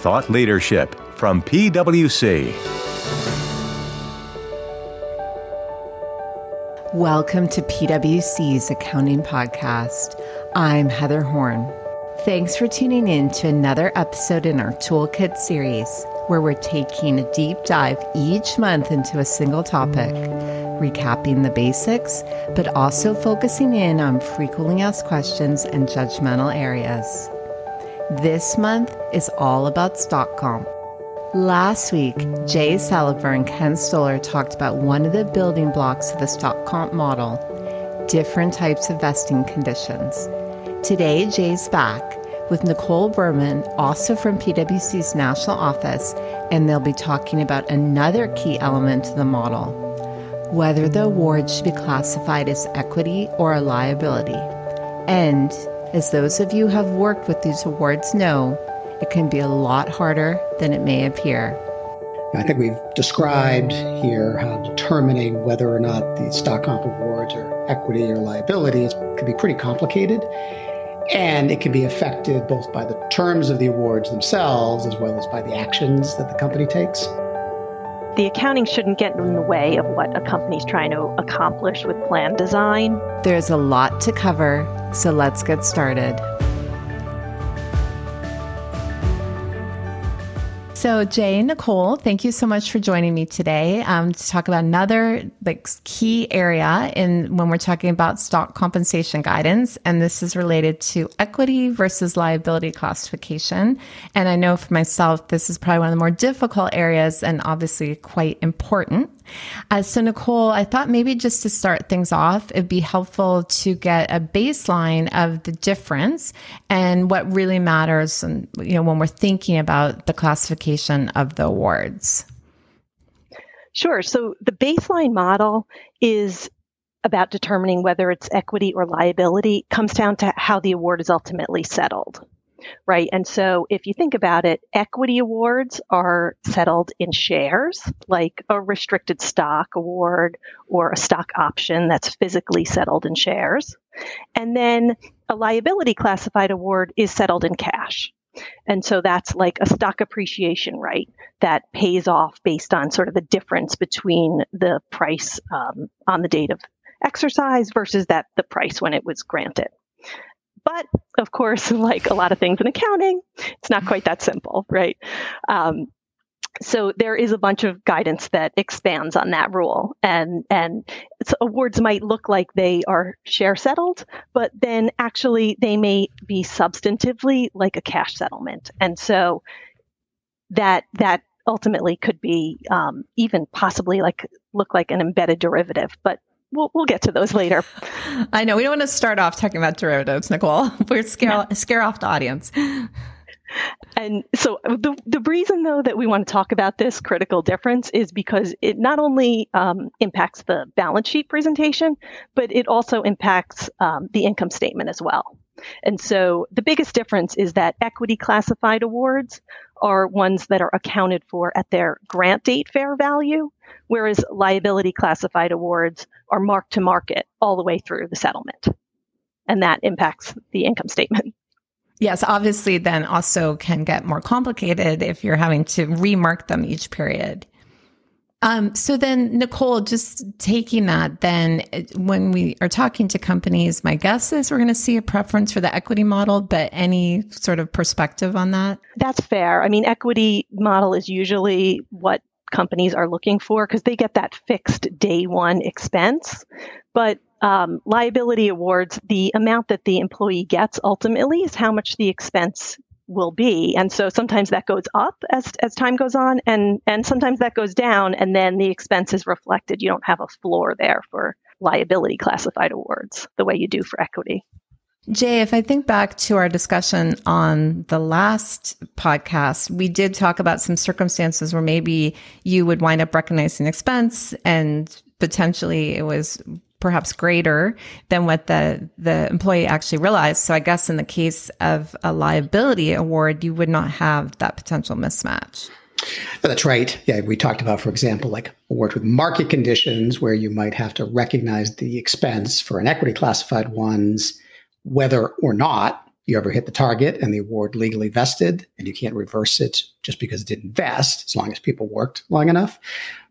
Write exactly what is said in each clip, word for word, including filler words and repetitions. Thought Leadership from PwC. Welcome to PwC's Accounting Podcast. I'm Heather Horn. Thanks for tuning in to another episode in our Toolkit series, where we're taking a deep dive each month into a single topic, recapping the basics, but also focusing in on frequently asked questions and judgmental areas. This month is all about stock comp. Last week, Jay Saliper and Ken Stoller talked about one of the building blocks of the stock comp model, different types of vesting conditions. Today, Jay's back with Nicole Berman, also from PwC's national office, and they'll be talking about another key element to the model, whether the award should be classified as equity or a liability. And as those of you who have worked with these awards know, it can be a lot harder than it may appear. I think we've described here how determining whether or not the stock comp awards are equity or liability can be pretty complicated. And it can be affected both by the terms of the awards themselves as well as by the actions that the company takes. The accounting shouldn't get in the way of what a company's trying to accomplish with plan design. There's a lot to cover, so let's get started. So Jay and Nicole, thank you so much for joining me today um, to talk about another like key area in when we're talking about stock compensation guidance, and this is related to equity versus liability classification. And I know for myself, this is probably one of the more difficult areas and obviously quite important. Uh, so Nicole, I thought maybe just to start things off, it'd be helpful to get a baseline of the difference and what really matters, and, you know, when we're thinking about the classification of the awards. Sure. So the baseline model is about determining whether it's equity or liability. It comes down to how the award is ultimately settled, right? And so if you think about it, equity awards are settled in shares, like a restricted stock award or a stock option that's physically settled in shares. And then a liability classified award is settled in cash. And so that's like a stock appreciation right that pays off based on sort of the difference between the price um, on the date of exercise versus that the price when it was granted. But of course, like a lot of things in accounting, it's not quite that simple, right? Um, so there is a bunch of guidance that expands on that rule. And, and so awards might look like they are share settled, but then actually they may be substantively like a cash settlement. And so that that ultimately could be um, even possibly like look like an embedded derivative. But We'll we'll get to those later. I know. We don't want to start off talking about derivatives, Nicole. We're scare, no. scare off the audience. And so the the reason, though, that we want to talk about this critical difference is because it not only um, impacts the balance sheet presentation, but it also impacts um, the income statement as well. And so the biggest difference is that equity classified awards are ones that are accounted for at their grant date fair value, whereas liability classified awards are marked to market all the way through the settlement. And that impacts the income statement. Yes, obviously then also can get more complicated if you're having to remark them each period. Um, so then, Nicole, just taking that, then when we are talking to companies, my guess is we're going to see a preference for the equity model, but any sort of perspective on that? That's fair. I mean, equity model is usually what companies are looking for because they get that fixed day one expense. But um, liability awards, the amount that the employee gets ultimately is how much the expense will be. And so sometimes that goes up as as time goes on, and, and sometimes that goes down, and then the expense is reflected. You don't have a floor there for liability classified awards the way you do for equity. Jay, if I think back to our discussion on the last podcast, we did talk about some circumstances where maybe you would wind up recognizing expense and potentially it was perhaps greater than what the, the employee actually realized. So I guess in the case of a liability award, you would not have that potential mismatch. That's right. Yeah, we talked about, for example, like awards with market conditions where you might have to recognize the expense for an equity classified ones, whether or not you ever hit the target and the award legally vested, and you can't reverse it just because it didn't vest, as long as people worked long enough.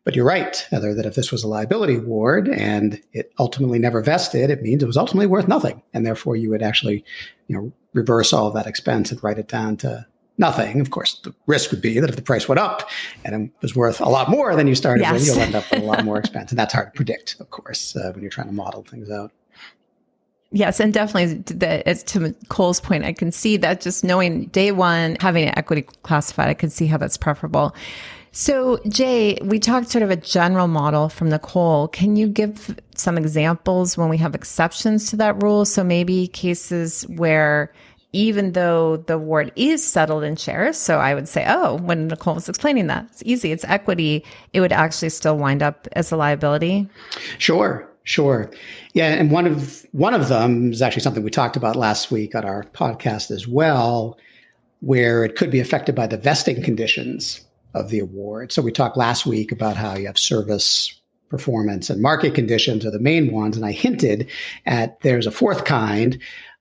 But you're right, Heather, that if this was a liability award and it ultimately never vested, it means it was ultimately worth nothing. And therefore, you would actually, you know, reverse all of that expense and write it down to nothing. Of course, the risk would be that if the price went up and it was worth a lot more than you started, yes. You'll end up with a lot more expense. And that's hard to predict, of course, uh, when you're trying to model things out. Yes, and definitely, the, as to Cole's point, I can see that just knowing day one, having an equity classified, I can see how that's preferable. So, Jay, we talked sort of a general model from Nicole. Can you give some examples when we have exceptions to that rule? So maybe cases where even though the award is settled in shares, so I would say, oh, when Nicole was explaining that, it's easy, it's equity, it would actually still wind up as a liability? Sure. Sure. Yeah. And one of one of them is actually something we talked about last week on our podcast as well, where it could be affected by the vesting conditions of the award. So we talked last week about how you have service, performance, and market conditions are the main ones. And I hinted at there's a fourth kind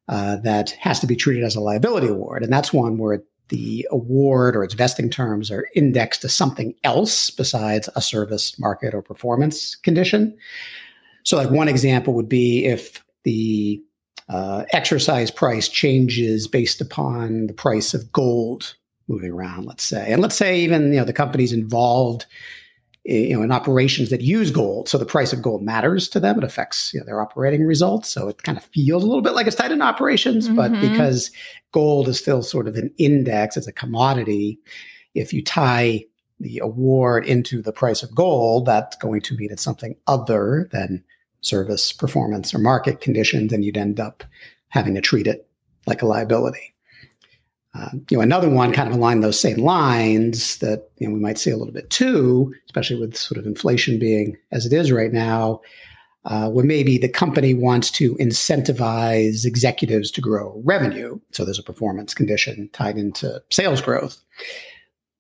uh, that has to be treated as a liability award. And that's one where it the award or its vesting terms are indexed to something else besides a service, market, or performance condition. So like one example would be if the uh, exercise price changes based upon the price of gold moving around, let's say. And let's say even, you know, the companies involved, you know, in operations that use gold. So the price of gold matters to them. It affects, you know, their operating results. So it kind of feels a little bit like it's tied in operations, mm-hmm. but because gold is still sort of an index, it's a commodity, if you tie the award into the price of gold, that's going to mean it's something other than service, performance, or market conditions, and you'd end up having to treat it like a liability. Uh, you know, another one kind of along those same lines that, you know, we might see a little bit too, especially with sort of inflation being as it is right now, uh, where maybe the company wants to incentivize executives to grow revenue. So there's a performance condition tied into sales growth.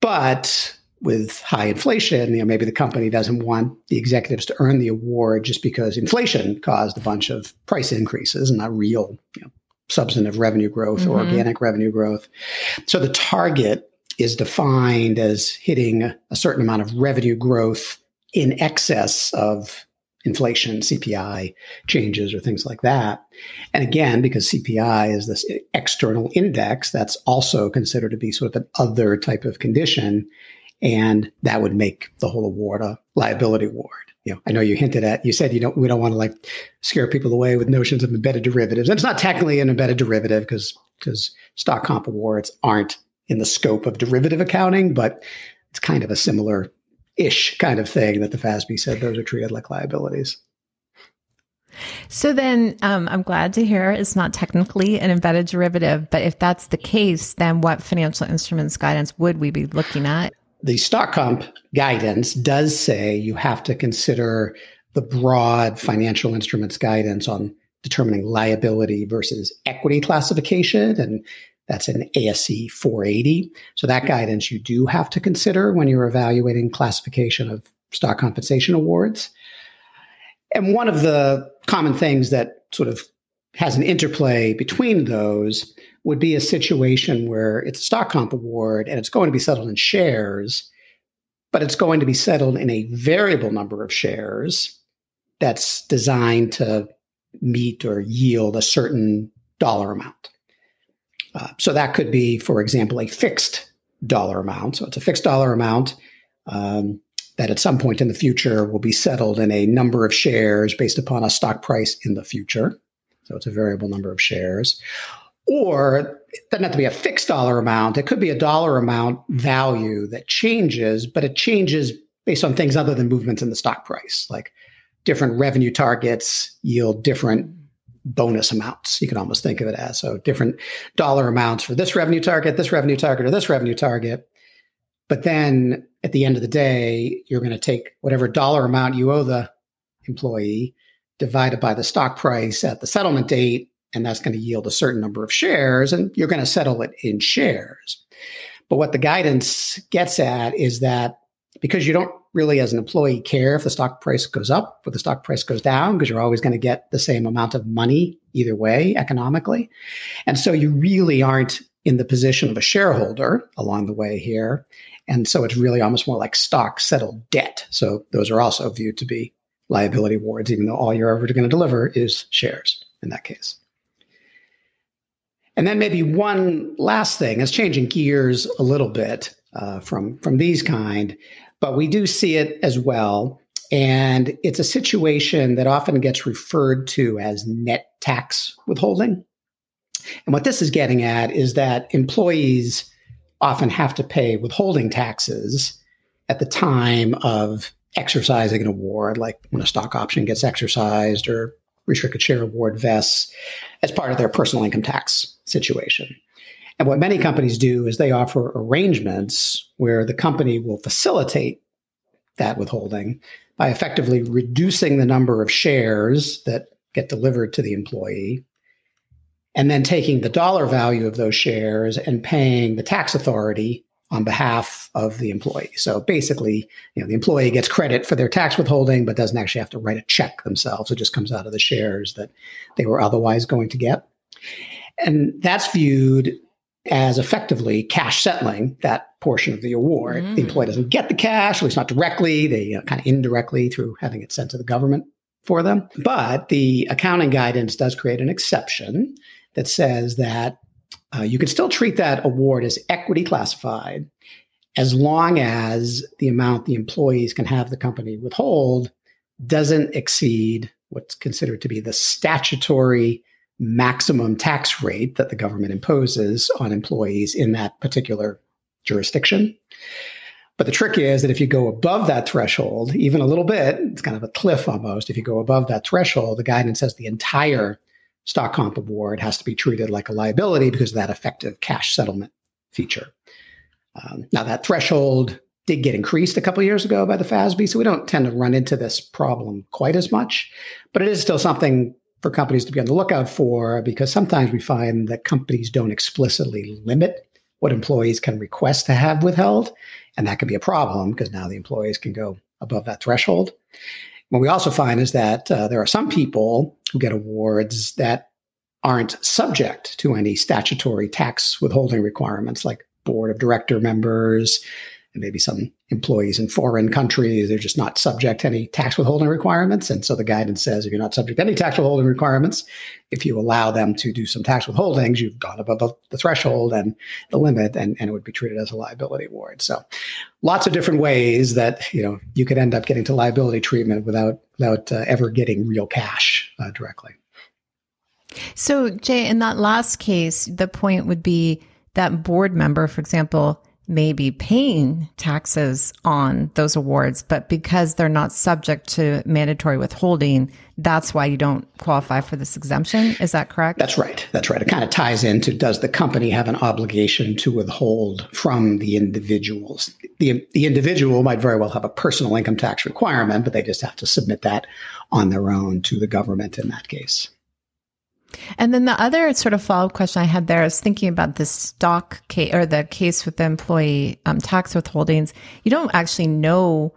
But with high inflation, you know, maybe the company doesn't want the executives to earn the award just because inflation caused a bunch of price increases and not real, you know, substantive revenue growth mm-hmm. or organic revenue growth. So the target is defined as hitting a certain amount of revenue growth in excess of inflation, C P I changes, or things like that. And again, because C P I is this external index, that's also considered to be sort of an other type of condition. And that would make the whole award a liability award. You know, I know you hinted at, you said you don't, we don't want to like scare people away with notions of embedded derivatives. And it's not technically an embedded derivative because because stock comp awards aren't in the scope of derivative accounting, but it's kind of a similar-ish kind of thing that the F A S B said those are treated like liabilities. So then um, I'm glad to hear it's not technically an embedded derivative, but if that's the case, then what financial instruments guidance would we be looking at? The stock comp guidance does say you have to consider the broad financial instruments guidance on determining liability versus equity classification, and that's in A S C four eighty. So that guidance you do have to consider when you're evaluating classification of stock compensation awards. And one of the common things that sort of has an interplay between those would be a situation where it's a stock comp award and it's going to be settled in shares, but it's going to be settled in a variable number of shares that's designed to meet or yield a certain dollar amount. Uh, so that could be, for example, a fixed dollar amount. So it's a fixed dollar amount um, that at some point in the future will be settled in a number of shares based upon a stock price in the future. So it's a variable number of shares. Or it doesn't have to be a fixed dollar amount. It could be a dollar amount value that changes, but it changes based on things other than movements in the stock price, like different revenue targets yield different bonus amounts. You can almost think of it as, so different dollar amounts for this revenue target, this revenue target, or this revenue target. But then at the end of the day, you're going to take whatever dollar amount you owe the employee divided by the stock price at the settlement date, and that's going to yield a certain number of shares, and you're going to settle it in shares. But what the guidance gets at is that because you don't really as an employee care if the stock price goes up or the stock price goes down, because you're always going to get the same amount of money either way economically. And so you really aren't in the position of a shareholder along the way here. And so it's really almost more like stock settled debt. So those are also viewed to be liability awards, even though all you're ever going to deliver is shares in that case. And then maybe one last thing is changing gears a little bit uh, from, from these kind, but we do see it as well. And it's a situation that often gets referred to as net tax withholding. And what this is getting at is that employees often have to pay withholding taxes at the time of exercising an award, like when a stock option gets exercised or restricted share award vests, as part of their personal income tax situation. And what many companies do is they offer arrangements where the company will facilitate that withholding by effectively reducing the number of shares that get delivered to the employee, and then taking the dollar value of those shares and paying the tax authority on behalf of the employee. So basically, you know, the employee gets credit for their tax withholding, but doesn't actually have to write a check themselves. It just comes out of the shares that they were otherwise going to get. And that's viewed as effectively cash settling that portion of the award. Mm. The employee doesn't get the cash, at least not directly. They you know, kind of indirectly through having it sent to the government for them. But the accounting guidance does create an exception that says that uh, you can still treat that award as equity classified as long as the amount the employees can have the company withhold doesn't exceed what's considered to be the statutory maximum tax rate that the government imposes on employees in that particular jurisdiction. But the trick is that if you go above that threshold, even a little bit, it's kind of a cliff almost. If you go above that threshold, the guidance says the entire stock comp award has to be treated like a liability because of that effective cash settlement feature. Um, now, that threshold did get increased a couple of years ago by the F A S B, so we don't tend to run into this problem quite as much, but it is still something for companies to be on the lookout for, because sometimes we find that companies don't explicitly limit what employees can request to have withheld, and that can be a problem because now the employees can go above that threshold. What we also find is that uh, there are some people who get awards that aren't subject to any statutory tax withholding requirements, like board of director members and maybe some employees in foreign countries. They're just not subject to any tax withholding requirements. And so the guidance says if you're not subject to any tax withholding requirements, if you allow them to do some tax withholdings, you've gone above the threshold and the limit, and, and it would be treated as a liability award. So lots of different ways that, you know, you could end up getting to liability treatment without, without uh, ever getting real cash uh, directly. So Jay, in that last case, the point would be that board member, for example, may be paying taxes on those awards, but because they're not subject to mandatory withholding, that's why you don't qualify for this exemption. Is that correct? That's right. That's right. It kind of ties into, does the company have an obligation to withhold from the individuals? The, the individual might very well have a personal income tax requirement, but they just have to submit that on their own to the government in that case. And then the other sort of follow-up question I had there is thinking about the stock case or the case with the employee um, tax withholdings. You don't actually know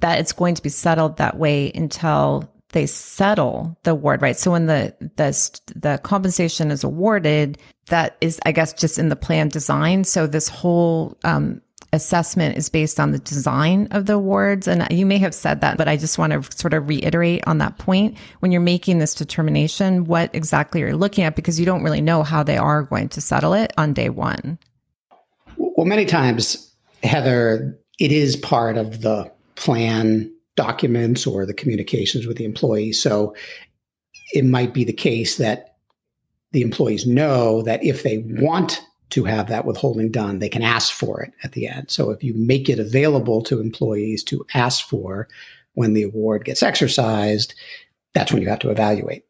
that it's going to be settled that way until they settle the award, right? So when the the the compensation is awarded, that is, I guess, just in the plan design. So this whole um, assessment is based on the design of the awards. And you may have said that, but I just want to sort of reiterate on that point. When you're making this determination, what exactly you're looking at, because you don't really know how they are going to settle it on day one. Well, many times, Heather, it is part of the plan documents or the communications with the employee. So it might be the case that the employees know that if they want to have that withholding done, they can ask for it at the end. So if you make it available to employees to ask for when the award gets exercised, that's when you have to evaluate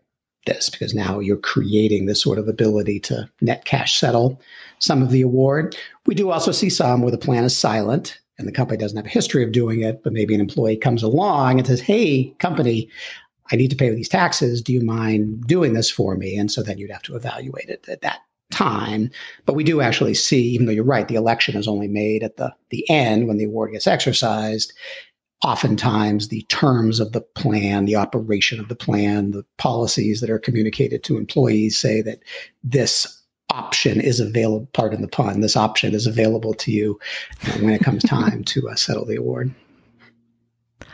this, because now you're creating this sort of ability to net cash settle some of the award. We do also see some where the plan is silent and the company doesn't have a history of doing it, but maybe an employee comes along and says, hey, company, I need to pay these taxes. Do you mind doing this for me? And so then you'd have to evaluate it at that time. But we do actually see, even though you're right, the election is only made at the, the end when the award gets exercised. oftentimes the terms of the plan, the operation of the plan, the policies that are communicated to employees say that this option is available, pardon the pun, this option is available to you when it comes time to uh, settle the award.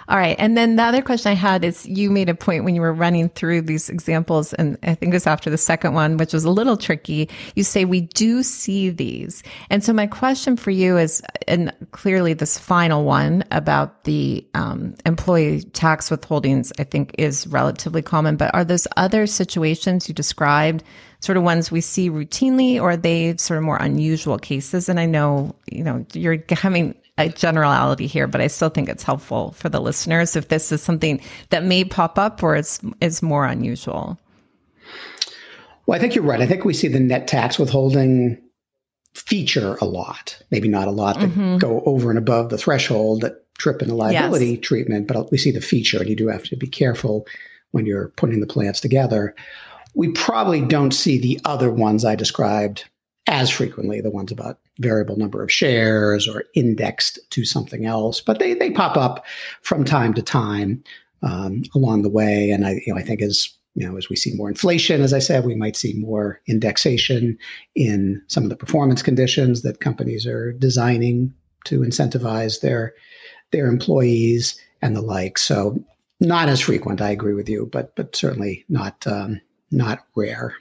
All right. And then the other question I had is, you made a point when you were running through these examples, and I think it was after the second one, which was a little tricky. You say, we do see these. And so my question for you is, and clearly this final one about the um, employee tax withholdings, I think is relatively common, but are those other situations you described sort of ones we see routinely, or are they sort of more unusual cases? And I know, you know, you're having a generality here, but I still think it's helpful for the listeners if this is something that may pop up or is, is more unusual. Well, I think you're right. I think we see the net tax withholding feature a lot, maybe not a lot that mm-hmm. go over and above the threshold that trip into liability yes. treatment, but we see the feature, and you do have to be careful when you're putting the plans together. We probably don't see the other ones I described as frequently, the ones about variable number of shares or indexed to something else, but they they pop up from time to time um, along the way. And I you know I think as you know as we see more inflation, as I said, we might see more indexation in some of the performance conditions that companies are designing to incentivize their their employees and the like. So not as frequent, I agree with you, but but certainly not. Um, Not rare.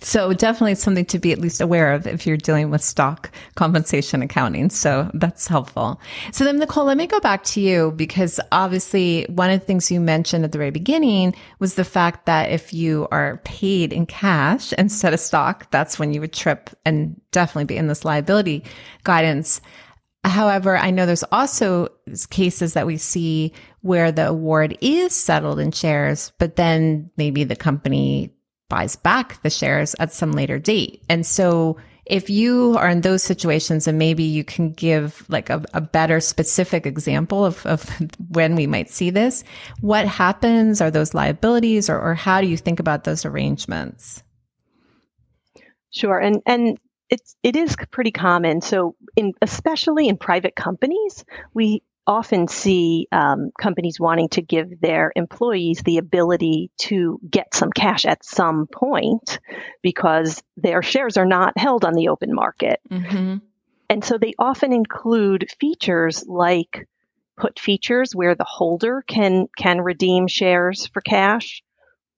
So definitely something to be at least aware of if you're dealing with stock compensation accounting. So that's helpful. So then, Nicole, let me go back to you, because obviously one of the things you mentioned at the very beginning was the fact that if you are paid in cash instead of stock, that's when you would trip and definitely be in this liability guidance. However, I know there's also cases that we see where the award is settled in shares, but then maybe the company buys back the shares at some later date. And so if you are in those situations, and maybe you can give like a, a better specific example of, of when we might see this, what happens? Are those liabilities, or, or how do you think about those arrangements? Sure. And, and, It's, it is pretty common. So in, especially in private companies, we often see um, companies wanting to give their employees the ability to get some cash at some point, because their shares are not held on the open market. Mm-hmm. And so they often include features like put features where the holder can, can redeem shares for cash,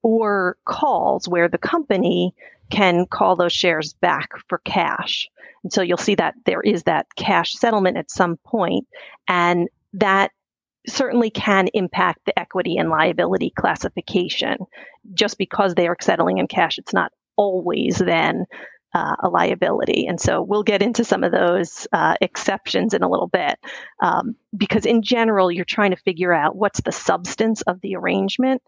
or calls where the company can call those shares back for cash. And so you'll see that there is that cash settlement at some point, and that certainly can impact the equity and liability classification. Just because they are settling in cash, it's not always then uh, a liability. And so we'll get into some of those uh, exceptions in a little bit, um, because in general, you're trying to figure out what's the substance of the arrangement.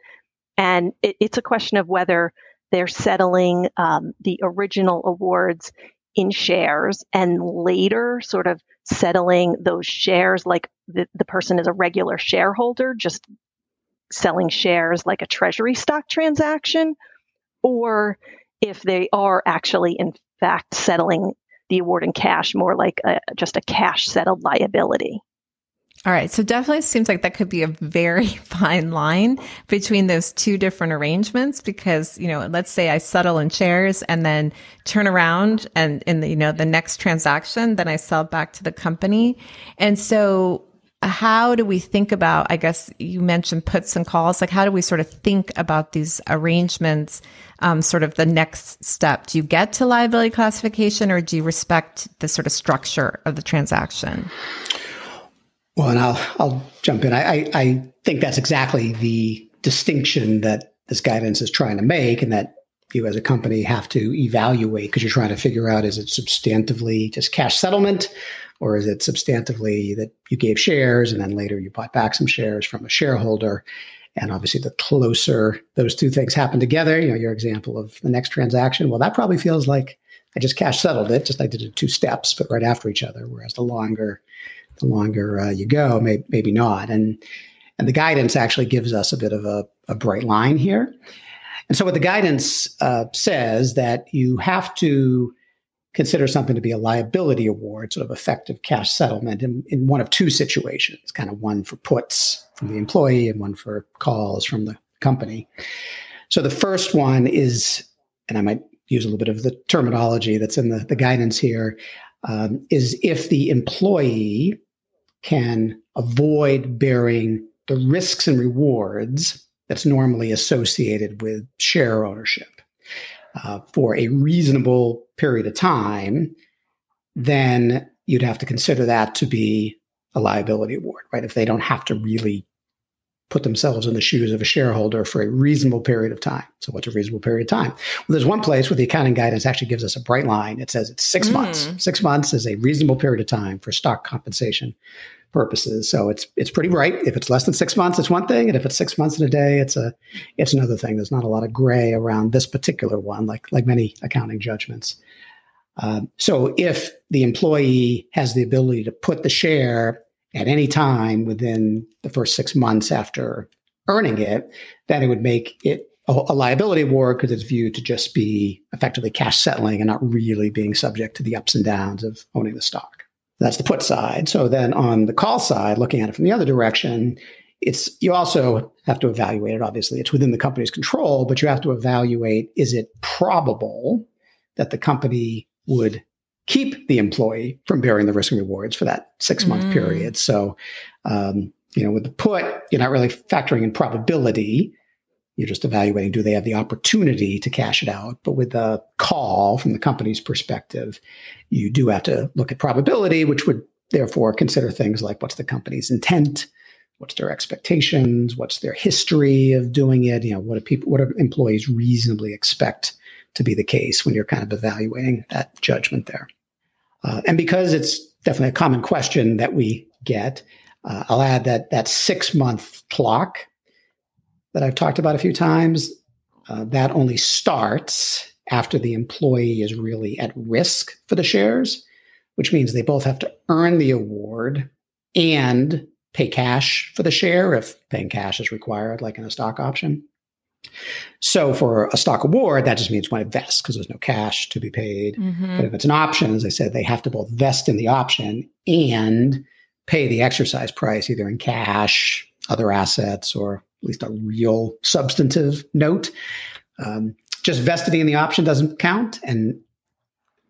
And it, it's a question of whether they're settling um, the original awards in shares, and later sort of settling those shares like the, the person is a regular shareholder, just selling shares like a treasury stock transaction, or if they are actually, in fact, settling the award in cash, more like a, just a cash-settled liability. All right. So definitely seems like that could be a very fine line between those two different arrangements, because, you know, let's say I settle in shares and then turn around and in the, you know, the next transaction, then I sell back to the company. And so how do we think about, I guess you mentioned puts and calls, like how do we sort of think about these arrangements, um, sort of the next step? Do you get to liability classification, or do you respect the sort of structure of the transaction? Well, and I'll, I'll jump in. I, I, I think that's exactly the distinction that this guidance is trying to make, and that you as a company have to evaluate, because you're trying to figure out, is it substantively just cash settlement, or is it substantively that you gave shares and then later you bought back some shares from a shareholder? And obviously, the closer those two things happen together, you know, your example of the next transaction, well, that probably feels like I just cash settled it, just I did it two steps, but right after each other, whereas the longer... the longer uh, you go, may, maybe not. And and the guidance actually gives us a bit of a, a bright line here. And so what the guidance uh, says, that you have to consider something to be a liability award, sort of effective cash settlement in, in one of two situations, kind of one for puts from the employee and one for calls from the company. So the first one is, and I might use a little bit of the terminology that's in the, the guidance here, um, is if the employee can avoid bearing the risks and rewards that's normally associated with share ownership. Uh, for a reasonable period of time, then you'd have to consider that to be a liability award, right? If they don't have to really put themselves in the shoes of a shareholder for a reasonable period of time. So what's a reasonable period of time? Well, there's one place where the accounting guidance actually gives us a bright line. It says it's six mm. months. Six months is a reasonable period of time for stock compensation purposes. So it's it's pretty bright. If it's less than six months, it's one thing. And if it's six months in a day, it's a it's another thing. There's not a lot of gray around this particular one, like, like many accounting judgments. Um, so if the employee has the ability to put the share at any time within the first six months after earning it, then it would make it a, a liability award because it's viewed to just be effectively cash settling and not really being subject to the ups and downs of owning the stock. That's the put side. So then on the call side, looking at it from the other direction, it's you also have to evaluate it. Obviously, it's within the company's control, but you have to evaluate, is it probable that the company would keep the employee from bearing the risk and rewards for that six-month mm. period. So, um, you know, with the put, you're not really factoring in probability. You're just evaluating, do they have the opportunity to cash it out? But with the call from the company's perspective, you do have to look at probability, which would therefore consider things like what's the company's intent, what's their expectations, what's their history of doing it, you know, what do people, what do employees reasonably expect to be the case when you're kind of evaluating that judgment there. Uh, and because it's definitely a common question that we get, uh, I'll add that that six-month clock that I've talked about a few times, uh, that only starts after the employee is really at risk for the shares, which means they both have to earn the award and pay cash for the share if paying cash is required, like in a stock option. So for a stock award, that just means when it vests because there's no cash to be paid. Mm-hmm. But if it's an option, as I said, they have to both vest in the option and pay the exercise price, either in cash, other assets, or at least a real substantive note. Um, just vesting in the option doesn't count, and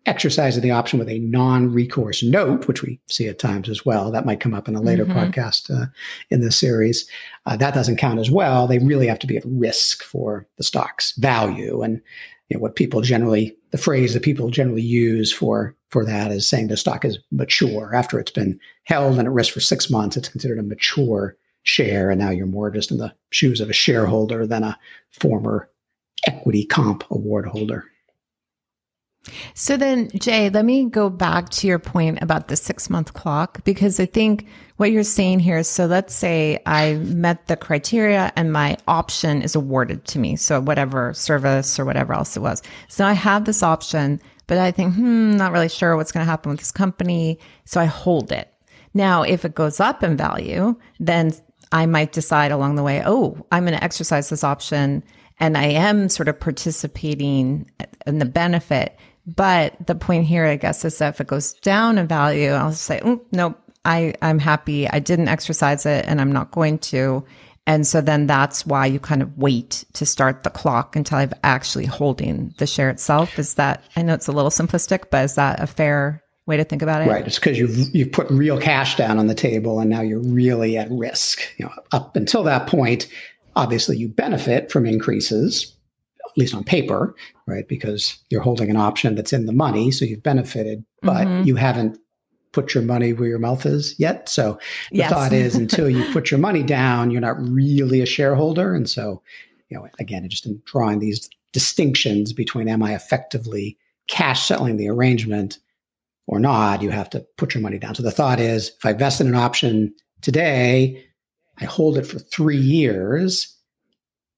exercising the option with a non-recourse note, which we see at times as well, that might come up in a later mm-hmm. podcast uh, in this series, uh, that doesn't count as well. They really have to be at risk for the stock's value. And you know, what people generally, the phrase that people generally use for, for that is saying the stock is mature. After it's been held and at risk for six months, it's considered a mature share. And now you're more just in the shoes of a shareholder than a former equity comp award holder. So then, Jay, let me go back to your point about the six-month clock, because I think what you're saying here is, so let's say I met the criteria and my option is awarded to me. So whatever service or whatever else it was. So I have this option, but I think, hmm, not really sure what's going to happen with this company. So I hold it. Now, if it goes up in value, then I might decide along the way, oh, I'm going to exercise this option and I am sort of participating in the benefit. But the point here, I guess, is that if it goes down in value, I'll say, oh, nope, I, I'm happy. I didn't exercise it and I'm not going to. And so then that's why you kind of wait to start the clock until I've actually holding the share itself. Is that, I know it's a little simplistic, but is that a fair way to think about it? Right. It's because you've, you've put real cash down on the table and now you're really at risk. You know, up until that point, obviously you benefit from increases, at least on paper, right? Because you're holding an option that's in the money, so you've benefited, but mm-hmm. you haven't put your money where your mouth is yet. So the yes. thought is until you put your money down, you're not really a shareholder. And so, you know, again, just in drawing these distinctions between am I effectively cash settling the arrangement or not, you have to put your money down. So the thought is if I vest in an option today, I hold it for three years,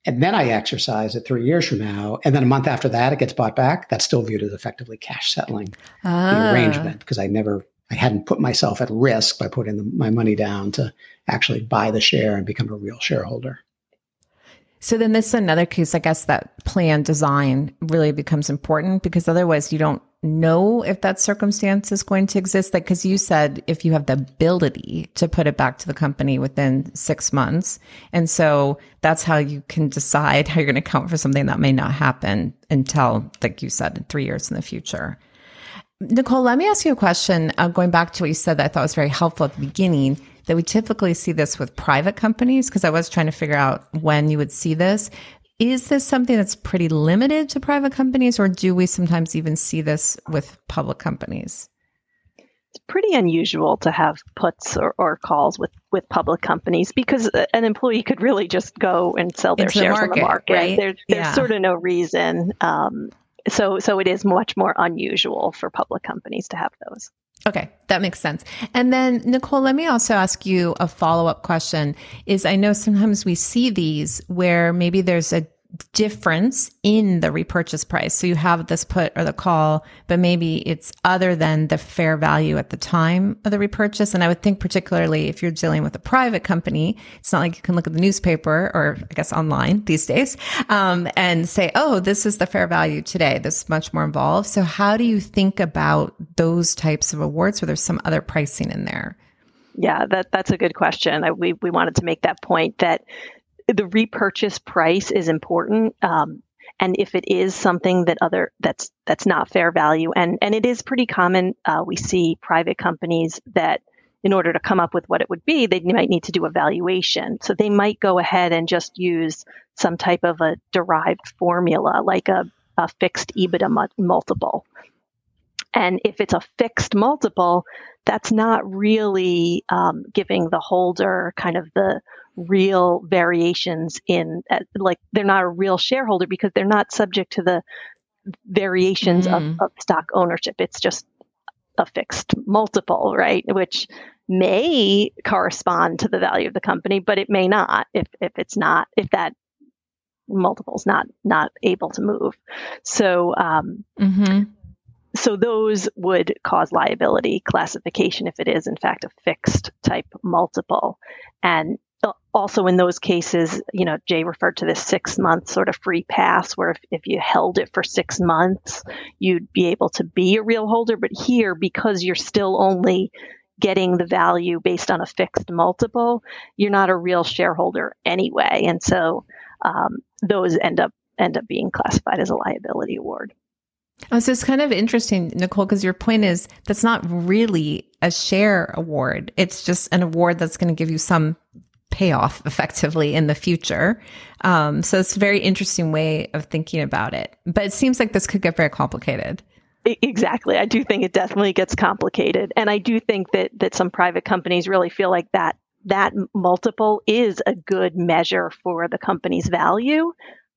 and then I exercise it three years from now. And then a month after that, it gets bought back. That's still viewed as effectively cash settling ah. the arrangement because I never, I hadn't put myself at risk by putting the, my money down to actually buy the share and become a real shareholder. So then this is another case, I guess, that plan design really becomes important because otherwise you don't know if that circumstance is going to exist? Like, because you said if you have the ability to put it back to the company within six months. And so that's how you can decide how you're going to account for something that may not happen until, like you said, three years in the future. Nicole, let me ask you a question. Uh, going back to what you said that I thought was very helpful at the beginning, that we typically see this with private companies, because I was trying to figure out when you would see this. Is this something that's pretty limited to private companies, or do we sometimes even see this with public companies? It's pretty unusual to have puts or, or calls with, with public companies, because an employee could really just go and sell their shares on the market. Right? There, there's yeah. sort of no reason. Um, so, so it is much more unusual for public companies to have those. Okay, that makes sense. And then, Nicole, let me also ask you a follow-up question. Is I know sometimes we see these where maybe there's a difference in the repurchase price. So you have this put or the call, but maybe it's other than the fair value at the time of the repurchase. And I would think particularly if you're dealing with a private company, it's not like you can look at the newspaper or I guess online these days um, and say, oh, this is the fair value today. This is much more involved. So how do you think about those types of awards where there's some other pricing in there? Yeah, that that's a good question. I, we we wanted to make that point that the repurchase price is important, um, and if it is something that other that's that's not fair value, and and it is pretty common, uh, we see private companies that in order to come up with what it would be, they might need to do a valuation. So they might go ahead and just use some type of a derived formula, like a, a fixed EBITDA multiple. And if it's a fixed multiple, that's not really um, giving the holder kind of the real variations in, uh, like they're not a real shareholder because they're not subject to the variations mm. of, of stock ownership. It's just a fixed multiple, right? Which may correspond to the value of the company, but it may not if if it's not, if that multiple's not not able to move. So, um, mm-hmm. So those would cause liability classification if it is, in fact, a fixed type multiple. And also in those cases, you know, Jay referred to this six-month sort of free pass where if, if you held it for six months, you'd be able to be a real holder. But here, because you're still only getting the value based on a fixed multiple, you're not a real shareholder anyway. And so um, those end up end up being classified as a liability award. Oh, so it's kind of interesting, Nicole, because your point is that's not really a share award. It's just an award that's going to give you some payoff effectively in the future. Um, so it's a very interesting way of thinking about it. But it seems like this could get very complicated. Exactly. I do think it definitely gets complicated. And I do think that that some private companies really feel like that that multiple is a good measure for the company's value.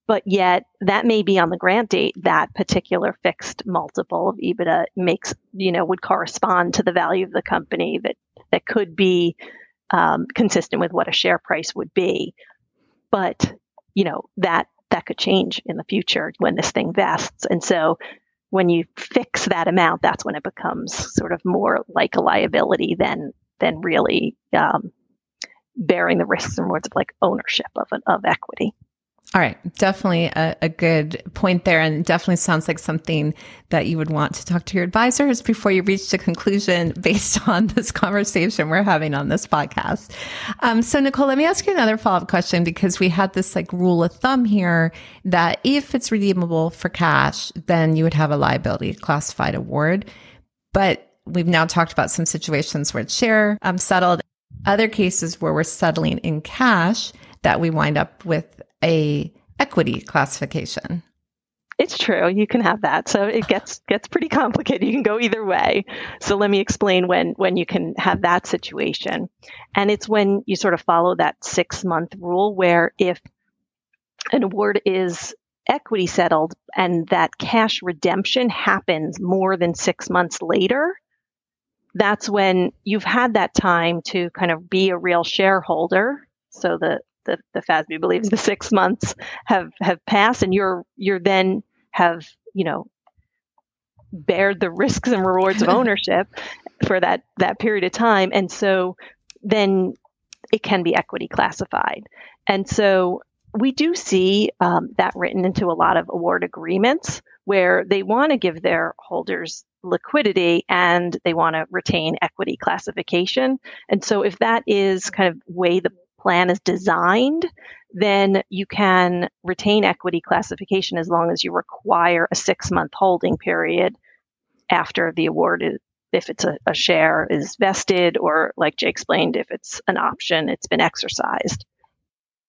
But yet that may be on the grant date, that particular fixed multiple of EBITDA makes, you know, would correspond to the value of the company that, that could be um, consistent with what a share price would be. But, you know, that, that could change in the future when this thing vests. And so when you fix that amount, that's when it becomes sort of more like a liability than, than really um, bearing the risks and rewards of like ownership of an, of equity. All right. Definitely a, a good point there. And definitely sounds like something that you would want to talk to your advisors before you reach a conclusion based on this conversation we're having on this podcast. Um, so Nicole, let me ask you another follow-up question, because we had this like rule of thumb here that if it's redeemable for cash, then you would have a liability classified award. But we've now talked about some situations where it's share um, settled, other cases where we're settling in cash that we wind up with a equity classification. It's true. You can have that. So it gets gets pretty complicated. You can go either way. So let me explain when when you can have that situation. And it's when you sort of follow that six-month rule where if an award is equity settled and that cash redemption happens more than six months later, that's when you've had that time to kind of be a real shareholder. So the The, the F A S B believes the six months have, have passed, and you're you're then have you know bared the risks and rewards of ownership for that that period of time, and so then it can be equity classified. And so we do see um, that written into a lot of award agreements where they want to give their holders liquidity and they want to retain equity classification. And so if that is kind of way the plan is designed, then you can retain equity classification as long as you require a six-month holding period after the award is, if it's a, a share is vested, or like Jay explained, if it's an option, it's been exercised.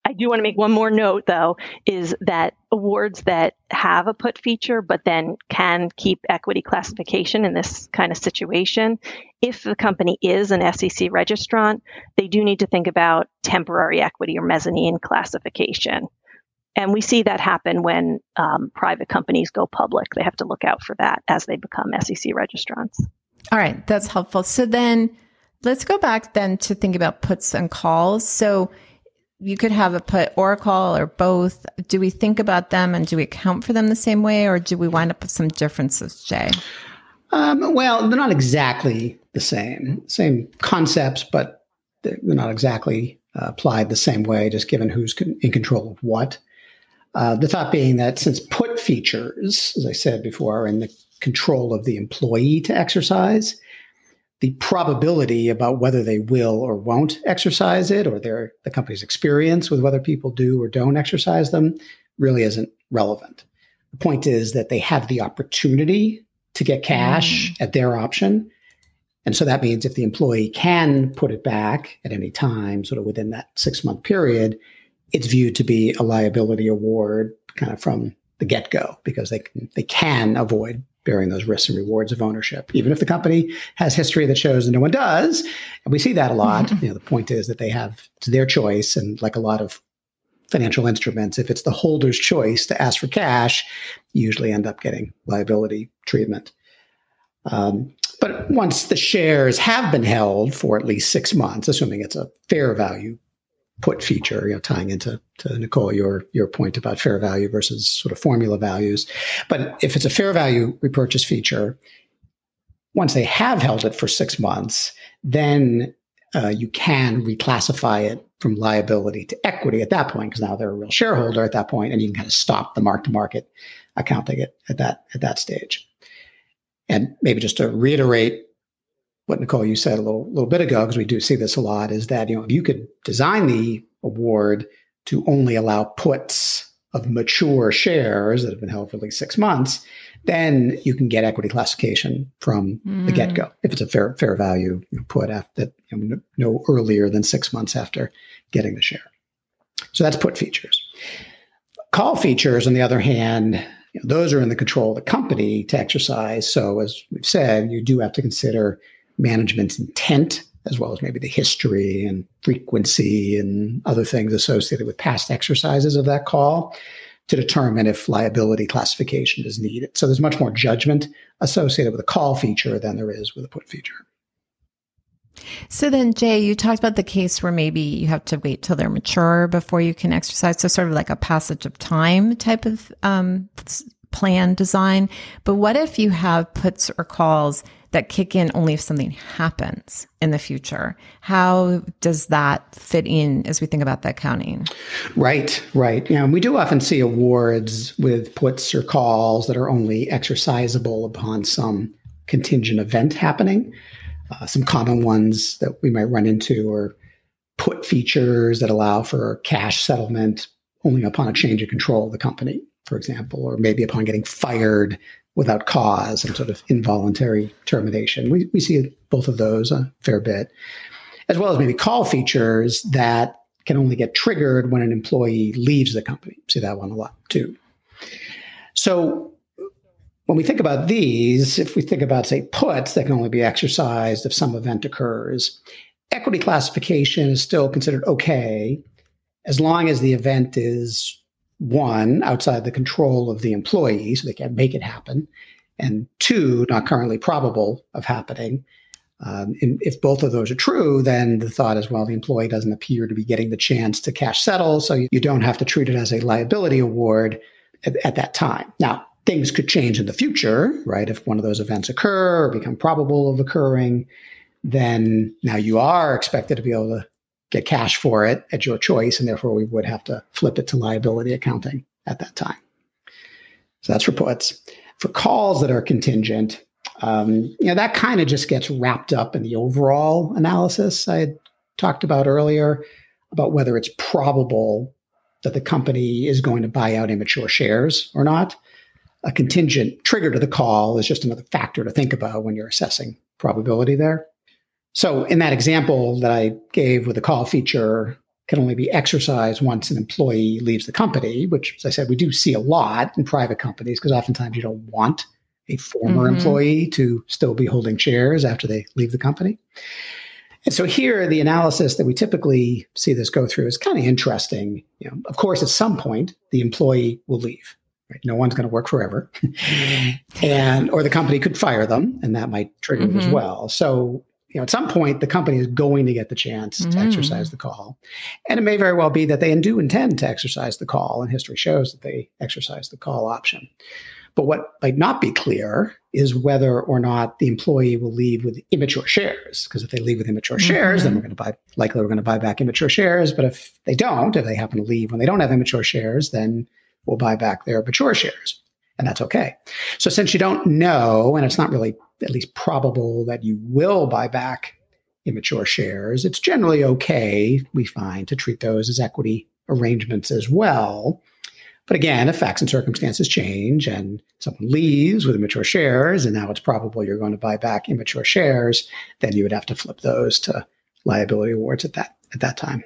I do want to make one more note, though, is that awards that have a put feature but then can keep equity classification in this kind of situation, if the company is an S E C registrant, they do need to think about temporary equity or mezzanine classification. And we see that happen when um, private companies go public. They have to look out for that as they become S E C registrants. All right, that's helpful. So then let's go back then to think about puts and calls. So you could have a put or a call or both. Do we think about them and do we account for them the same way, or do we wind up with some differences, Jay? Um, well, they're not exactly the same. Same concepts, but they're not exactly uh, applied the same way, just given who's con- in control of what. Uh, the thought being that since put features, as I said before, are in the control of the employee to exercise, the probability about whether they will or won't exercise it, or their the company's experience with whether people do or don't exercise them, really isn't relevant. The point is that they have the opportunity to get cash mm. at their option. And so that means if the employee can put it back at any time, sort of within that six-month period, it's viewed to be a liability award kind of from the get-go, because they can, they can avoid bearing those risks and rewards of ownership, even if the company has history that shows that no one does. And we see that a lot. You know, the point is that they have, it's their choice. And like a lot of financial instruments, if it's the holder's choice to ask for cash, you usually end up getting liability treatment. Um, but once the shares have been held for at least six months, assuming it's a fair value put feature, you know, tying into to Nicole, your your point about fair value versus sort of formula values. But if it's a fair value repurchase feature, once they have held it for six months, then uh, you can reclassify it from liability to equity at that point, because now they're a real shareholder at that point, and you can kind of stop the mark-to-market accounting it at that at that stage. And maybe just to reiterate what, Nicole, you said a little, little bit ago, because we do see this a lot, is that, you know, if you could design the award to only allow puts of mature shares that have been held for at least six months, then you can get equity classification from mm. the get-go, if it's a fair fair value put after, you know, no earlier than six months after getting the share. So that's put features. Call features, on the other hand, you know, those are in the control of the company to exercise. So as we've said, you do have to consider management's intent, as well as maybe the history and frequency and other things associated with past exercises of that call to determine if liability classification is needed. So there's much more judgment associated with a call feature than there is with a put feature. So then, Jay, you talked about the case where maybe you have to wait till they're mature before you can exercise. So sort of like a passage of time type of um, plan design. But what if you have puts or calls that kick in only if something happens in the future? How does that fit in as we think about that accounting? Right, right. Yeah, and we do often see awards with puts or calls that are only exercisable upon some contingent event happening. Uh, some common ones that we might run into are put features that allow for cash settlement only upon a change of control of the company, for example, or maybe upon getting fired without cause, some sort of involuntary termination. We we see both of those a fair bit, as well as maybe call features that can only get triggered when an employee leaves the company. See that one a lot too. So when we think about these, if we think about, say, puts that can only be exercised if some event occurs, equity classification is still considered okay as long as the event is, one, outside the control of the employee, so they can't make it happen, and two, not currently probable of happening. Um, and if both of those are true, then the thought is, well, the employee doesn't appear to be getting the chance to cash settle, so you don't have to treat it as a liability award at, at that time. Now, things could change in the future, right? If one of those events occur or become probable of occurring, then now you are expected to be able to get cash for it at your choice, and therefore we would have to flip it to liability accounting at that time. So that's for puts. for calls that are contingent, um, you know, that kind of just gets wrapped up in the overall analysis I had talked about earlier about whether it's probable that the company is going to buy out immature shares or not. A contingent trigger to the call is just another factor to think about when you're assessing probability there. So in that example that I gave with the call feature, can only be exercised once an employee leaves the company, which, as I said, we do see a lot in private companies because oftentimes you don't want a former mm-hmm. employee to still be holding shares after they leave the company. And so here, the analysis that we typically see this go through is kind of interesting. You know, of course, at some point, the employee will leave. Right? No one's going to work forever. and or the company could fire them, and that might trigger mm-hmm. it as well. So you know, at some point, the company is going to get the chance mm. to exercise the call. And it may very well be that they do intend to exercise the call, and history shows that they exercise the call option. But what might not be clear is whether or not the employee will leave with immature shares, because if they leave with immature mm-hmm. shares, then we're going to buy, likely we're going to buy back immature shares. But if they don't, if they happen to leave when they don't have immature shares, then we'll buy back their mature shares. And that's okay. So since you don't know, and it's not really at least probable that you will buy back immature shares, it's generally okay, we find, to treat those as equity arrangements as well. But again, if facts and circumstances change and someone leaves with immature shares and now it's probable you're going to buy back immature shares, then you would have to flip those to liability awards at that at that time.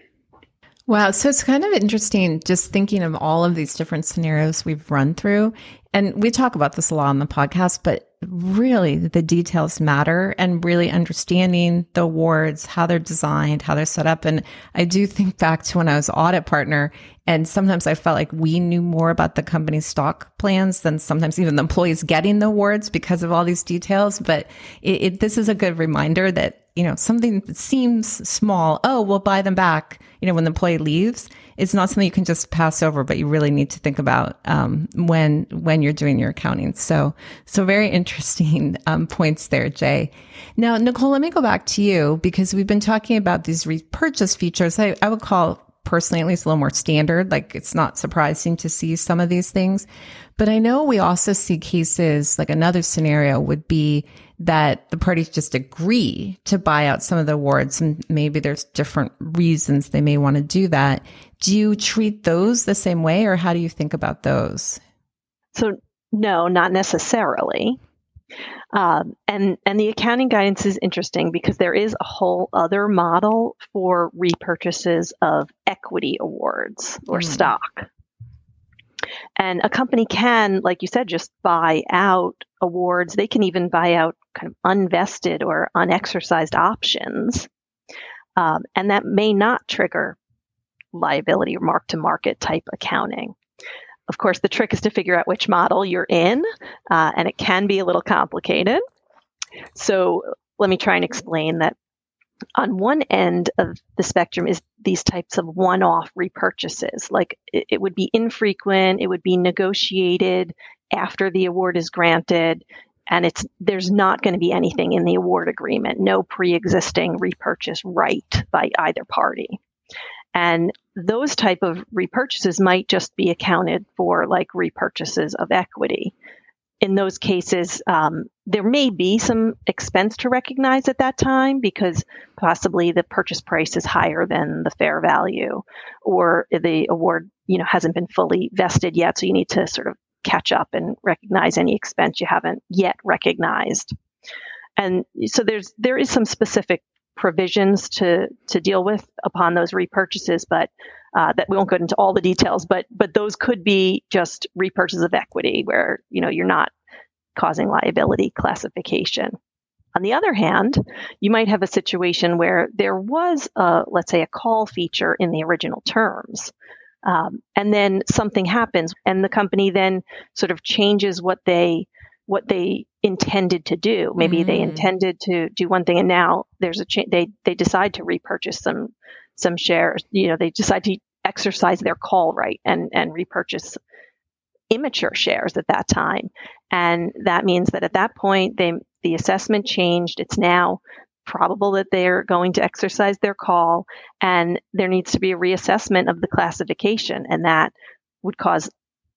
Wow. So it's kind of interesting just thinking of all of these different scenarios we've run through. And we talk about this a lot on the podcast, but really the details matter and really understanding the awards, how they're designed, how they're set up. And I do think back to when I was audit partner, and sometimes I felt like we knew more about the company's stock plans than sometimes even the employees getting the awards because of all these details. But it, it, this is a good reminder that, you know, something that seems small, oh, we'll buy them back, you know, when the employee leaves, it's not something you can just pass over, but you really need to think about um, when when you're doing your accounting. So, so very interesting um, points there, Jay. Now, Nicole, let me go back to you because we've been talking about these repurchase features. I, I would call personally at least a little more standard, like it's not surprising to see some of these things. But I know we also see cases, like another scenario would be that the parties just agree to buy out some of the awards, and maybe there's different reasons they may want to do that. Do you treat those the same way, or how do you think about those? So no, not necessarily. Um, and and the accounting guidance is interesting because there is a whole other model for repurchases of equity awards or mm. stock. And a company can, like you said, just buy out awards. They can even buy out kind of unvested or unexercised options. Um, and that may not trigger liability or mark-to-market type accounting. Of course, the trick is to figure out which model you're in, uh, and it can be a little complicated. So let me try and explain that. On one end of the spectrum is these types of one-off repurchases. Like it, it would be infrequent, it would be negotiated after the award is granted, and it's there's not going to be anything in the award agreement, no pre-existing repurchase right by either party. And those type of repurchases might just be accounted for like repurchases of equity. In those cases, um, there may be some expense to recognize at that time because possibly the purchase price is higher than the fair value, or the award, you know, hasn't been fully vested yet. So you need to sort of catch up and recognize any expense you haven't yet recognized. And so there's there is some specific provisions to to deal with upon those repurchases, but uh, that we won't go into all the details. But but those could be just repurchase of equity, where you know you're not causing liability classification. On the other hand, you might have a situation where there was a, let's say, a call feature in the original terms, um, and then something happens, and the company then sort of changes what they what they intended to do. Maybe mm-hmm. they intended to do one thing, and now there's a change. They they decide to repurchase some some shares. You know, they decide to exercise their call right and and repurchase immature shares at that time. And that means that at that point, they the assessment changed. It's now probable that they're going to exercise their call, and there needs to be a reassessment of the classification, and that would cause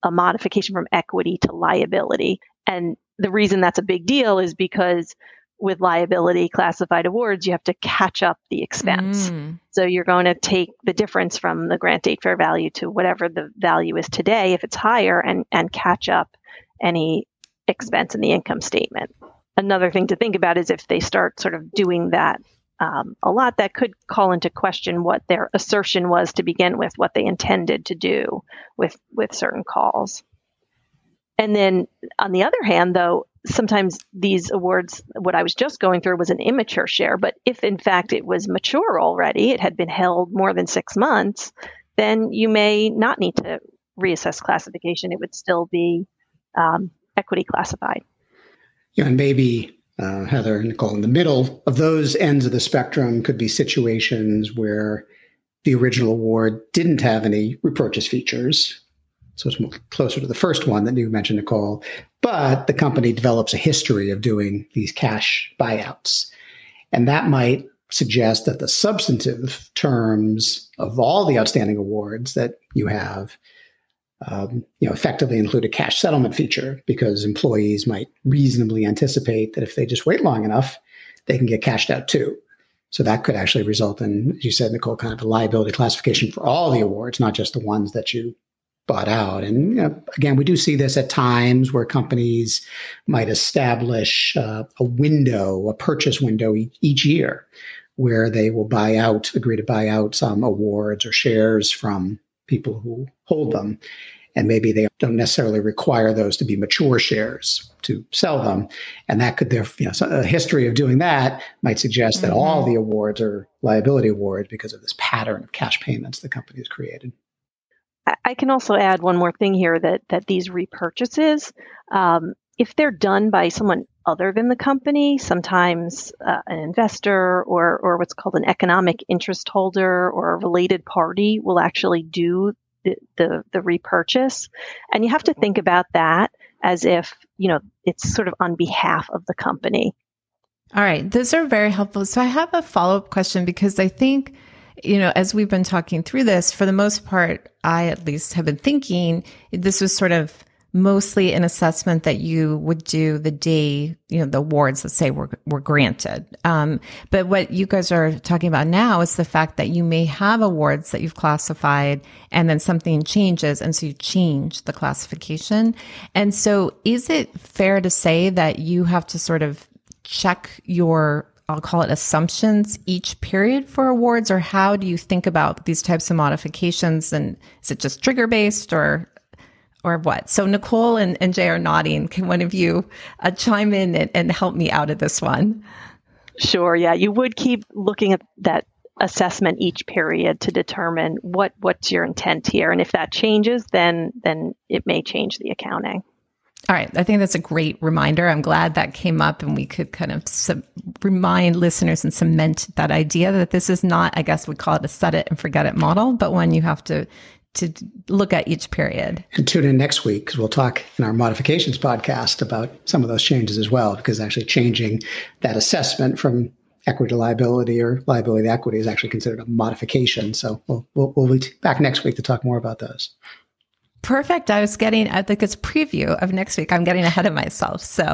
a modification from equity to liability. And the reason that's a big deal is because with liability classified awards, you have to catch up the expense. Mm. So you're going to take the difference from the grant date fair value to whatever the value is today, if it's higher, and, and catch up any expense in the income statement. Another thing to think about is if they start sort of doing that um, a lot, that could call into question what their assertion was to begin with, what they intended to do with with certain calls. And then on the other hand, though, sometimes these awards, what I was just going through was an immature share, but if in fact it was mature already, it had been held more than six months, then you may not need to reassess classification. It would still be um, equity classified. Yeah, and maybe, uh, Heather and Nicole, in the middle of those ends of the spectrum could be situations where the original award didn't have any repurchase features. So it's more closer to the first one that you mentioned, Nicole, but the company develops a history of doing these cash buyouts. And that might suggest that the substantive terms of all the outstanding awards that you have, um, you know, effectively include a cash settlement feature, because employees might reasonably anticipate that if they just wait long enough, they can get cashed out too. So that could actually result in, as you said, Nicole, kind of a liability classification for all the awards, not just the ones that you bought out. And you know, again, we do see this at times where companies might establish uh, a window, a purchase window e- each year where they will buy out, agree to buy out some awards or shares from people who hold them. And maybe they don't necessarily require those to be mature shares to sell them. And that could, there, you know, a history of doing that might suggest mm-hmm. that all the awards are liability awards because of this pattern of cash payments the company has created. I can also add one more thing here that that these repurchases, um, if they're done by someone other than the company, sometimes uh, an investor or or what's called an economic interest holder or a related party will actually do the, the, the repurchase. And you have to think about that as if, you know, it's sort of on behalf of the company. All right. Those are very helpful. So I have a follow-up question, because I think, you know, as we've been talking through this, for the most part, I at least have been thinking this was sort of mostly an assessment that you would do the day, you know, the awards, let's say, were were granted. Um, but what you guys are talking about now is the fact that you may have awards that you've classified and then something changes. And so you change the classification. And so is it fair to say that you have to sort of check your, I'll call it, assumptions each period for awards? Or how do you think about these types of modifications? And is it just trigger based or or what? So Nicole and, and Jay are nodding. Can one of you uh, chime in and, and help me out of this one? Sure. Yeah, you would keep looking at that assessment each period to determine what what's your intent here. And if that changes, then then it may change the accounting. All right. I think that's a great reminder. I'm glad that came up and we could kind of sub- remind listeners and cement that idea that this is not, I guess we call it a set it and forget it model, but one you have to to look at each period. And tune in next week because we'll talk in our modifications podcast about some of those changes as well, because actually changing that assessment from equity to liability or liability to equity is actually considered a modification. So we'll, we'll, we'll be back next week to talk more about those. Perfect. I was getting, I think it's preview of next week. I'm getting ahead of myself. So,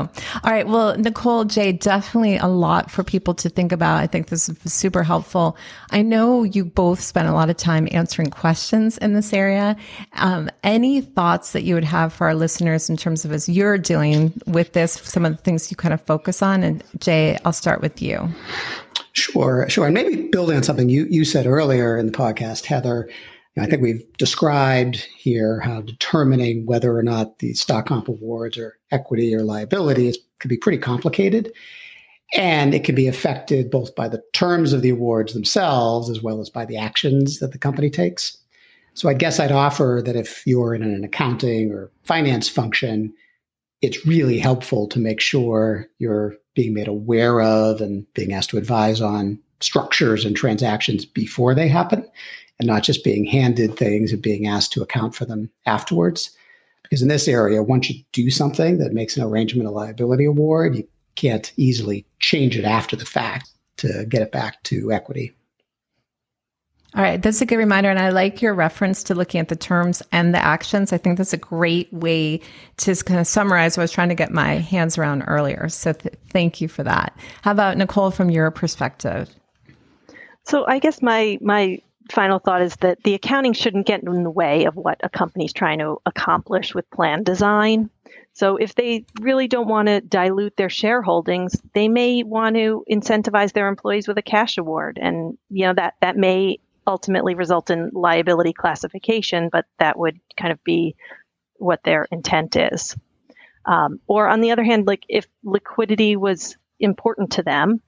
all right. Well, Nicole, Jay, definitely a lot for people to think about. I think this is super helpful. I know you both spent a lot of time answering questions in this area. Um, any thoughts that you would have for our listeners in terms of as you're dealing with this, some of the things you kind of focus on? And Jay, I'll start with you. Sure. Sure. And maybe building on something you, you said earlier in the podcast, Heather, I think we've described here how determining whether or not the stock comp awards are equity or liability is, could be pretty complicated. And it can be affected both by the terms of the awards themselves as well as by the actions that the company takes. So I guess I'd offer that if you're in an accounting or finance function, it's really helpful to make sure you're being made aware of and being asked to advise on structures and transactions before they happen, and not just being handed things and being asked to account for them afterwards. Because in this area, once you do something that makes an arrangement a liability award, you can't easily change it after the fact to get it back to equity. All right. That's a good reminder. And I like your reference to looking at the terms and the actions. I think that's a great way to kind of summarize what I was trying to get my hands around earlier. So th- thank you for that. How about Nicole, from your perspective? So I guess my my final thought is that the accounting shouldn't get in the way of what a company's trying to accomplish with plan design. So if they really don't want to dilute their shareholdings, they may want to incentivize their employees with a cash award. And, you know, that, that may ultimately result in liability classification, but that would kind of be what their intent is. Um, or on the other hand, like if liquidity was important to them,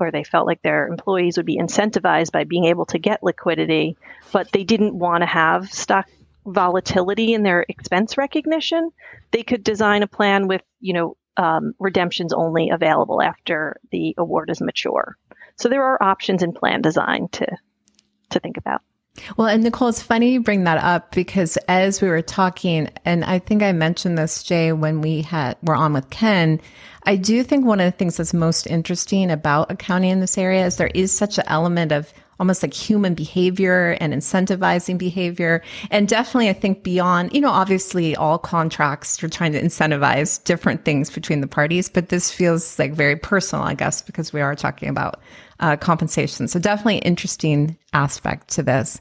or they felt like their employees would be incentivized by being able to get liquidity, but they didn't want to have stock volatility in their expense recognition, they could design a plan with, you know, um, redemptions only available after the award is mature. So there are options in plan design to to think about. Well, and Nicole, it's funny you bring that up, because as we were talking, and I think I mentioned this, Jay, when we had were on with Ken, I do think one of the things that's most interesting about accounting in this area is there is such an element of almost like human behavior and incentivizing behavior. And definitely, I think beyond, you know, obviously all contracts, you're trying to incentivize different things between the parties, but this feels like very personal, I guess, because we are talking about Uh, compensation. So definitely interesting aspect to this.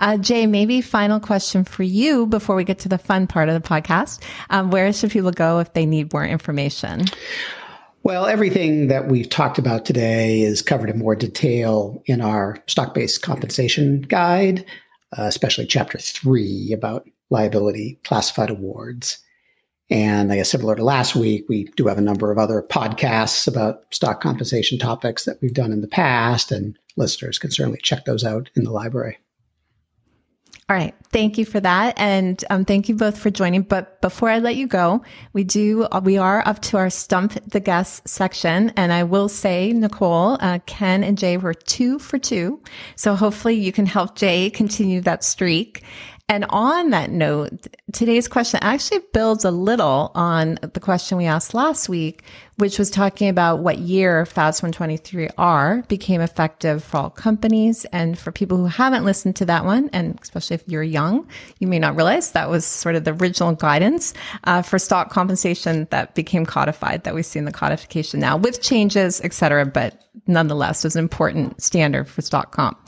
Uh, Jay, maybe final question for you before we get to the fun part of the podcast. Um, where should people go if they need more information? Well, everything that we've talked about today is covered in more detail in our stock-based compensation guide, uh, especially chapter three about liability classified awards. And I guess similar to last week, we do have a number of other podcasts about stock compensation topics that we've done in the past, and listeners can certainly check those out in the library. All right. Thank you for that. And um, thank you both for joining. But before I let you go, we do, we are up to our Stump the Guest section. And I will say, Nicole, uh, Ken and Jay were two for two. So hopefully you can help Jay continue that streak. And on that note, today's question actually builds a little on the question we asked last week, which was talking about what year F A S one twenty-three R became effective for all companies. And for people who haven't listened to that one, and especially if you're young, you may not realize that was sort of the original guidance uh, for stock compensation that became codified, that we see in the codification now with changes, et cetera. But nonetheless, was an important standard for stock comp.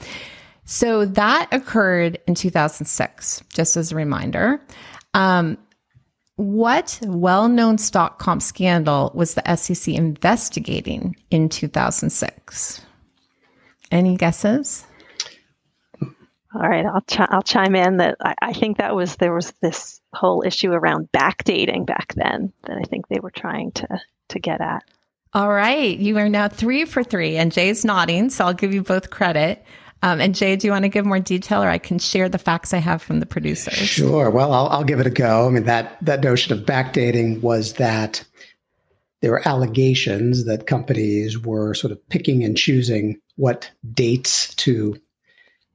So that occurred in two thousand six, just as a reminder. Um, what well-known stock comp scandal was the S E C investigating in two thousand six? Any guesses? All right, I'll ch- I'll chime in that I, I think that was there was this whole issue around backdating back then that I think they were trying to to get at. All right, you are now three for three, and Jay's nodding, so I'll give you both credit. Um, and Jay, do you want to give more detail, or I can share the facts I have from the producers? Sure. Well, I'll, I'll give it a go. I mean, that, that notion of backdating was that there were allegations that companies were sort of picking and choosing what dates to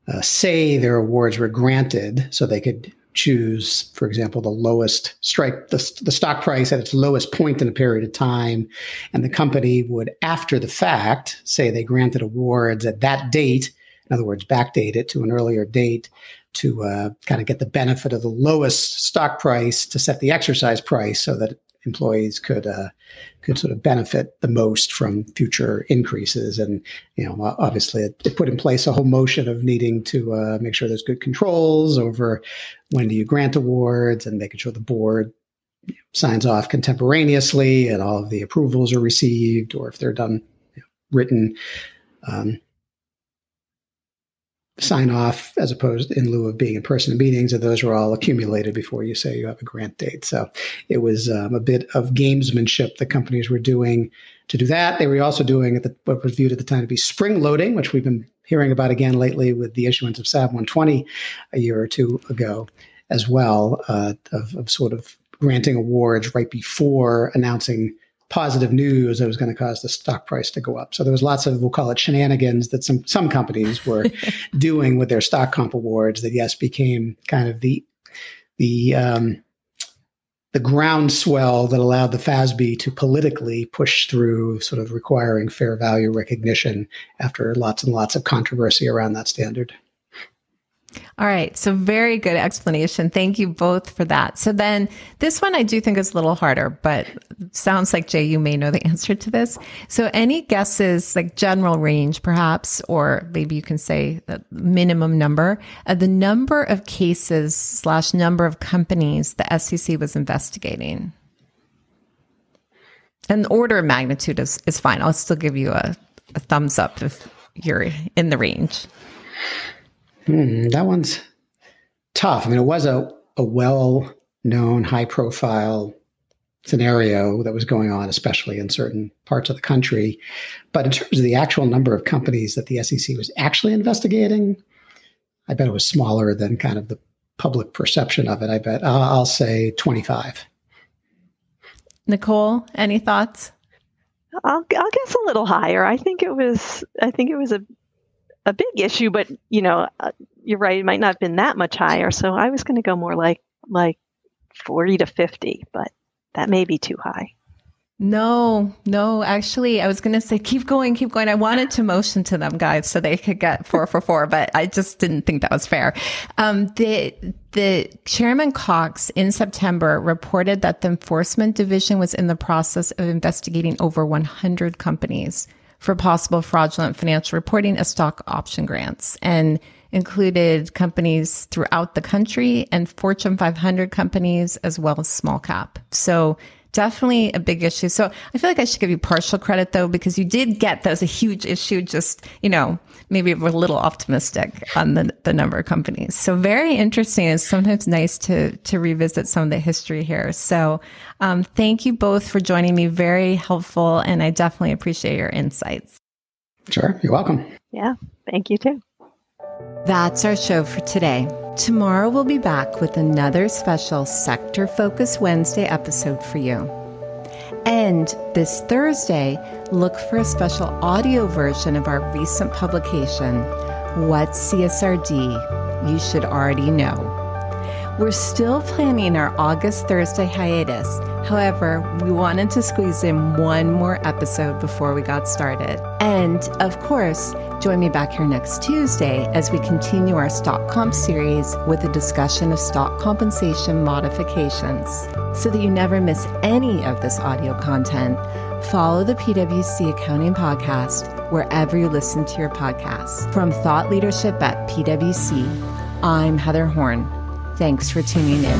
uh, say their awards were granted, so they could choose, for example, the lowest strike, the, the stock price at its lowest point in a period of time. And the company would, after the fact, say they granted awards at that date. In other words, backdate it to an earlier date to uh, kind of get the benefit of the lowest stock price to set the exercise price, so that employees could uh, could sort of benefit the most from future increases. And, you know, obviously it, it put in place a whole motion of needing to uh, make sure there's good controls over when do you grant awards, and making sure the board signs off contemporaneously and all of the approvals are received, or if they're done, you know, written. Um, sign off as opposed in lieu of being in person meetings, and those were all accumulated before you say you have a grant date. So it was um, a bit of gamesmanship that companies were doing to do that. They were also doing at the, what was viewed at the time to be spring loading, which we've been hearing about again lately with the issuance of S A B one twenty a year or two ago as well, uh, of, of sort of granting awards right before announcing positive news that was going to cause the stock price to go up. So there was lots of, we'll call it shenanigans, that some some companies were doing with their stock comp awards that, yes, became kind of the the um, the groundswell that allowed the F A S B to politically push through sort of requiring fair value recognition after lots and lots of controversy around that standard. All right. So very good explanation. Thank you both for that. So then this one I do think is a little harder, but sounds like, Jay, you may know the answer to this. So any guesses, like general range perhaps, or maybe you can say the minimum number, of the number of cases slash number of companies the S E C was investigating? And the order of magnitude is, is fine. I'll still give you a, a thumbs up if you're in the range. Hmm, that one's tough. I mean, it was a, a well-known, high-profile scenario that was going on, especially in certain parts of the country. But in terms of the actual number of companies that the S E C was actually investigating, I bet it was smaller than kind of the public perception of it. I bet uh, I'll say twenty-five. Nicole, any thoughts? I'll, I'll guess a little higher. I think it was. I think it was a. a big issue, but you know, uh, you're right. It might not have been that much higher. So I was going to go more like, like forty to fifty, but that may be too high. No, no, actually I was going to say, keep going, keep going. I wanted to motion to them guys so they could get four for four, but I just didn't think that was fair. Um, the, the Chairman Cox in September reported that the enforcement division was in the process of investigating over one hundred companies for possible fraudulent financial reporting of stock option grants, and included companies throughout the country and Fortune five hundred companies as well as small cap. So definitely a big issue. So I feel like I should give you partial credit though, because you did get that was a huge issue. Just, you know, maybe we're a little optimistic on the, the number of companies. So very interesting. It's sometimes nice to, to revisit some of the history here. So um, thank you both for joining me. Very helpful. And I definitely appreciate your insights. Sure. You're welcome. Yeah. Thank you too. That's our show for today. Tomorrow we'll be back with another special Sector Focus Wednesday episode for you. And this Thursday, look for a special audio version of our recent publication, What's C S R D? You Should Already Know. We're still planning our August Thursday hiatus. However, we wanted to squeeze in one more episode before we got started. And of course, join me back here next Tuesday as we continue our stock comp series with a discussion of stock compensation modifications. So that you never miss any of this audio content, follow the P W C Accounting Podcast wherever you listen to your podcasts. From Thought Leadership at P W C, I'm Heather Horn. Thanks for tuning in.